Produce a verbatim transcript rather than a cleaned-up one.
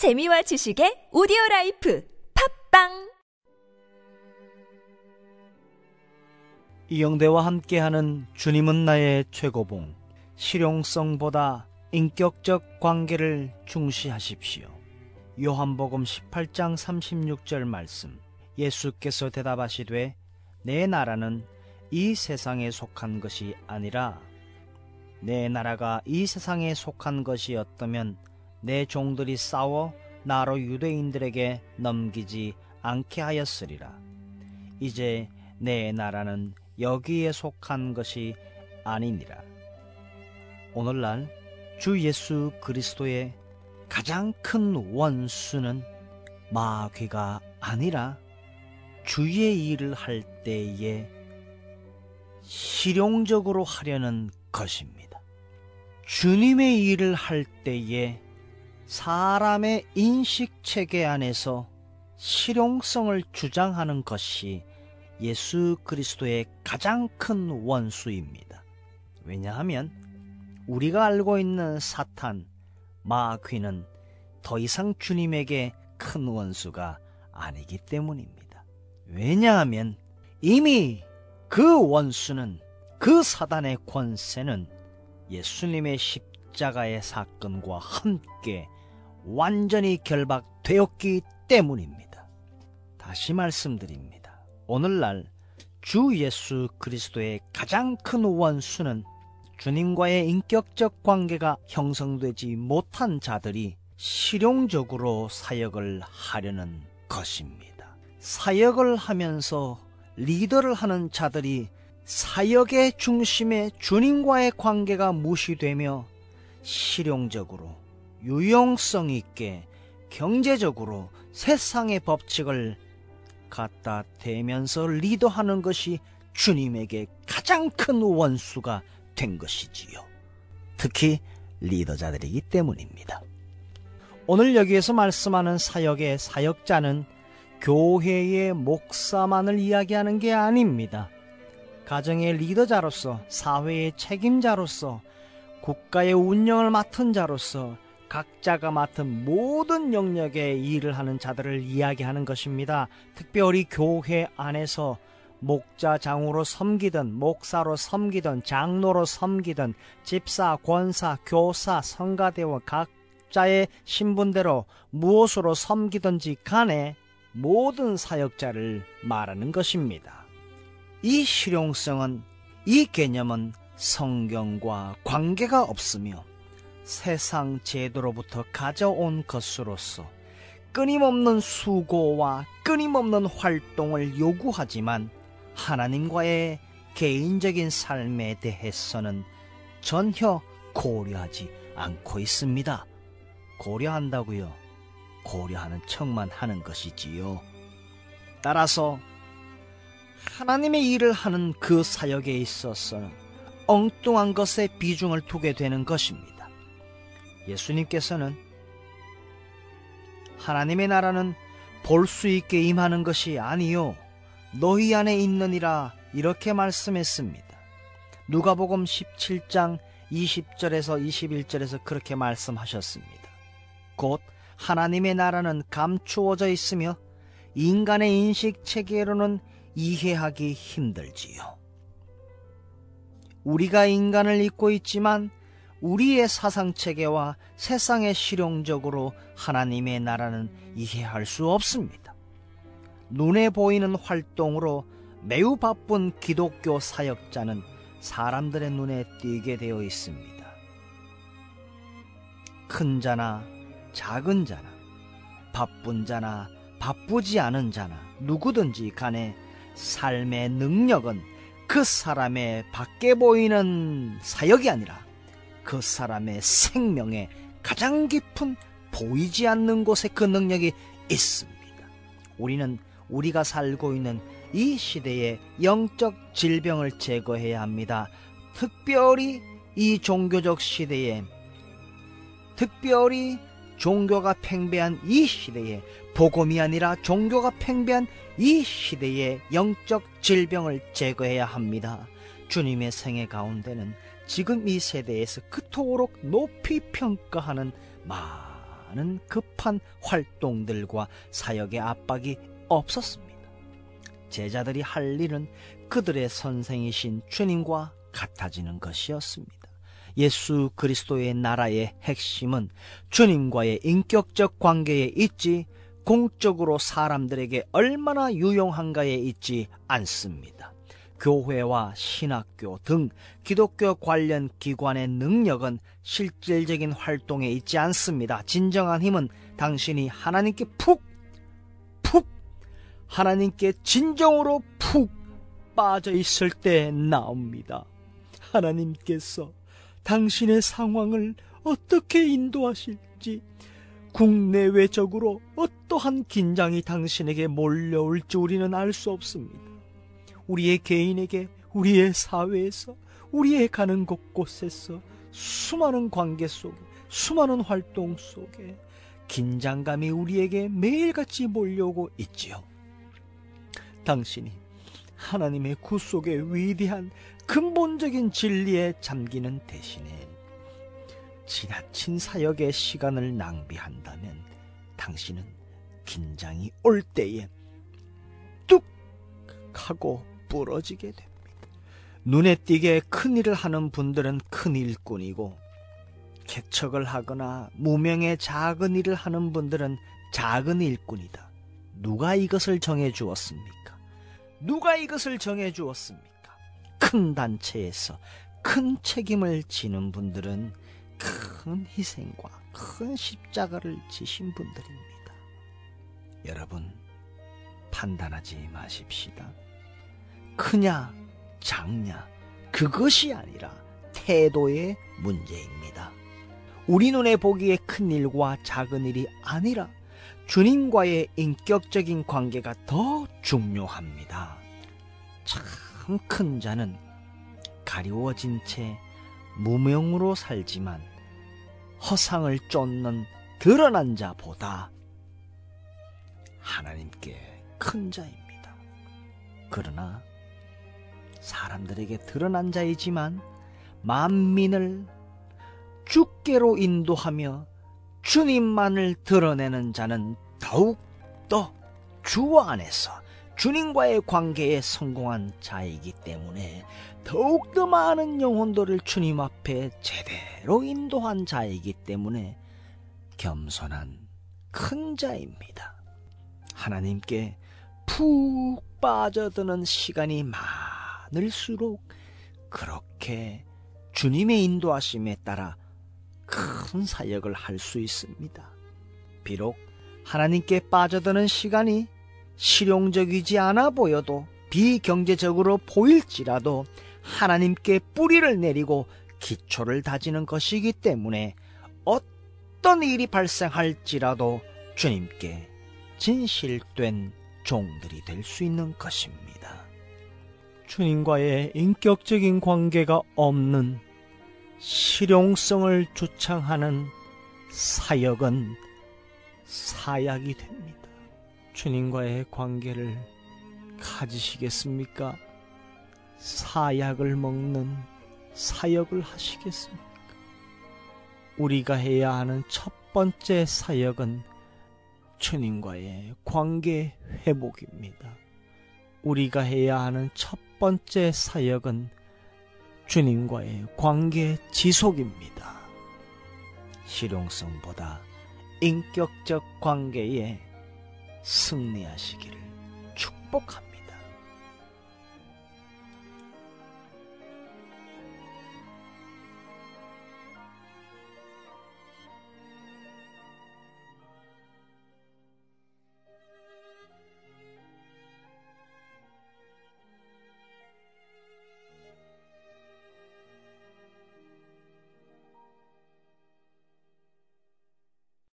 재미와 지식의 오디오라이프 팟빵, 이영대와 함께하는 주님은 나의 최고봉, 실용성보다 인격적 관계를 중시하십시오. 요한복음 십팔 장 삼십육 절 말씀. 예수께서 대답하시되 내 나라는 이 세상에 속한 것이 아니라, 내 나라가 이 세상에 속한 것이었다면 내 종들이 싸워 나로 유대인들에게 넘기지 않게 하였으리라. 이제 내 나라는 여기에 속한 것이 아니니라. 오늘날 주 예수 그리스도의 가장 큰 원수는 마귀가 아니라 주의 일을 할 때에 실용적으로 하려는 것입니다. 주님의 일을 할 때에 사람의 인식체계 안에서 실용성을 주장하는 것이 예수 그리스도의 가장 큰 원수입니다. 왜냐하면 우리가 알고 있는 사탄, 마귀는 더 이상 주님에게 큰 원수가 아니기 때문입니다. 왜냐하면 이미 그 원수는, 그 사단의 권세는 예수님의 십자가의 사건과 함께 완전히 결박되었기 때문입니다. 다시 말씀드립니다. 오늘날 주 예수 그리스도의 가장 큰 원수는 주님과의 인격적 관계가 형성되지 못한 자들이 실용적으로 사역을 하려는 것입니다. 사역을 하면서 리더를 하는 자들이 사역의 중심에 주님과의 관계가 무시되며 실용적으로, 유용성 있게, 경제적으로 세상의 법칙을 갖다 대면서 리더하는 것이 주님에게 가장 큰 원수가 된 것이지요. 특히 리더자들이기 때문입니다. 오늘 여기에서 말씀하는 사역의 사역자는 교회의 목사만을 이야기하는 게 아닙니다. 가정의 리더자로서, 사회의 책임자로서, 국가의 운영을 맡은 자로서 각자가 맡은 모든 영역의 일을 하는 자들을 이야기하는 것입니다. 특별히 교회 안에서 목자장으로 섬기든, 목사로 섬기든, 장로로 섬기든, 집사, 권사, 교사, 성가대원 각자의 신분대로 무엇으로 섬기든지 간에 모든 사역자를 말하는 것입니다. 이 실용성은, 이 개념은 성경과 관계가 없으며 세상 제도로부터 가져온 것으로서 끊임없는 수고와 끊임없는 활동을 요구하지만 하나님과의 개인적인 삶에 대해서는 전혀 고려하지 않고 있습니다. 고려한다고요? 고려하는 척만 하는 것이지요. 따라서 하나님의 일을 하는 그 사역에 있어서는 엉뚱한 것에 비중을 두게 되는 것입니다. 예수님께서는 하나님의 나라는 볼 수 있게 임하는 것이 아니요 너희 안에 있느니라, 이렇게 말씀했습니다. 누가복음 십칠 장 이십 절에서 이십일 절에서 그렇게 말씀하셨습니다. 곧 하나님의 나라는 감추어져 있으며 인간의 인식체계로는 이해하기 힘들지요. 우리가 인간을 잊고 있지만 우리의 사상체계와 세상의 실용적으로 하나님의 나라는 이해할 수 없습니다. 눈에 보이는 활동으로 매우 바쁜 기독교 사역자는 사람들의 눈에 띄게 되어 있습니다. 큰 자나 작은 자나, 바쁜 자나 바쁘지 않은 자나, 누구든지 간에 삶의 능력은 그 사람의 밖에 보이는 사역이 아니라 그 사람의 생명의 가장 깊은 보이지 않는 곳에 그 능력이 있습니다. 우리는 우리가 살고 있는 이 시대의 영적 질병을 제거해야 합니다. 특별히 이 종교적 시대에, 특별히 종교가 팽배한 이 시대에, 복음이 아니라 종교가 팽배한 이 시대의 영적 질병을 제거해야 합니다. 주님의 생애 가운데는 지금 이 세대에서 그토록 높이 평가하는 많은 많은 급한 활동들과 사역의 압박이 없었습니다. 제자들이 할 일은 그들의 선생이신 주님과 같아지는 것이었습니다. 예수 그리스도의 나라의 핵심은 주님과의 인격적 관계에 있지 공적으로 사람들에게 얼마나 유용한가에 있지 않습니다. 교회와 신학교 등 기독교 관련 기관의 능력은 실질적인 활동에 있지 않습니다. 진정한 힘은 당신이 하나님께 푹, 푹, 하나님께 진정으로 푹 빠져 있을 때 나옵니다. 하나님께서 당신의 상황을 어떻게 인도하실지, 국내외적으로 어떠한 긴장이 당신에게 몰려올지 우리는 알 수 없습니다. 우리의 개인에게, 우리의 사회에서, 우리의 가는 곳곳에서 수많은 관계 속에, 수많은 활동 속에 긴장감이 우리에게 매일같이 몰려오고 있지요. 당신이 하나님의 구속의 위대한 근본적인 진리에 잠기는 대신에 지나친 사역의 시간을 낭비한다면 당신은 긴장이 올 때에 뚝 하고 부러지게 됩니다. 눈에 띄게 큰일을 하는 분들은 큰 일꾼이고 개척을 하거나 무명의 작은 일을 하는 분들은 작은 일꾼이다. 누가 이것을 정해 주었습니까? 누가 이것을 정해 주었습니까? 큰 단체에서 큰 책임을 지는 분들은 큰 희생과 큰 십자가를 지신 분들입니다. 여러분, 판단하지 마십시다. 크냐 작냐 그것이 아니라 태도의 문제입니다. 우리 눈에 보기에 큰 일과 작은 일이 아니라 주님과의 인격적인 관계가 더 중요합니다. 참 큰 자는 가려워진 채 무명으로 살지만 허상을 쫓는 드러난 자보다 하나님께 큰 자입니다. 그러나 사람들에게 드러난 자이지만 만민을 주께로 인도하며 주님만을 드러내는 자는 더욱더 주 안에서 주님과의 관계에 성공한 자이기 때문에 더욱더 많은 영혼들을 주님 앞에 제대로 인도한 자이기 때문에 겸손한 큰 자입니다. 하나님께 푹 빠져드는 시간이 많을수록 그렇게 주님의 인도하심에 따라 큰 사역을 할 수 있습니다. 비록 하나님께 빠져드는 시간이 실용적이지 않아 보여도 비경제적으로 보일지라도 하나님께 뿌리를 내리고 기초를 다지는 것이기 때문에 어떤 일이 발생할지라도 주님께 진실된 종들이 될 수 있는 것입니다. 주님과의 인격적인 관계가 없는 실용성을 주창하는 사역은 사약이 됩니다. 주님과의 관계를 가지시겠습니까? 사약을 먹는 사역을 하시겠습니까? 우리가 해야 하는 첫 번째 사역은 주님과의 관계 회복입니다. 우리가 해야 하는 첫 번째 사역은 주님과의 관계 지속입니다. 실용성보다 인격적 관계에 승리하시기를 축복합니다.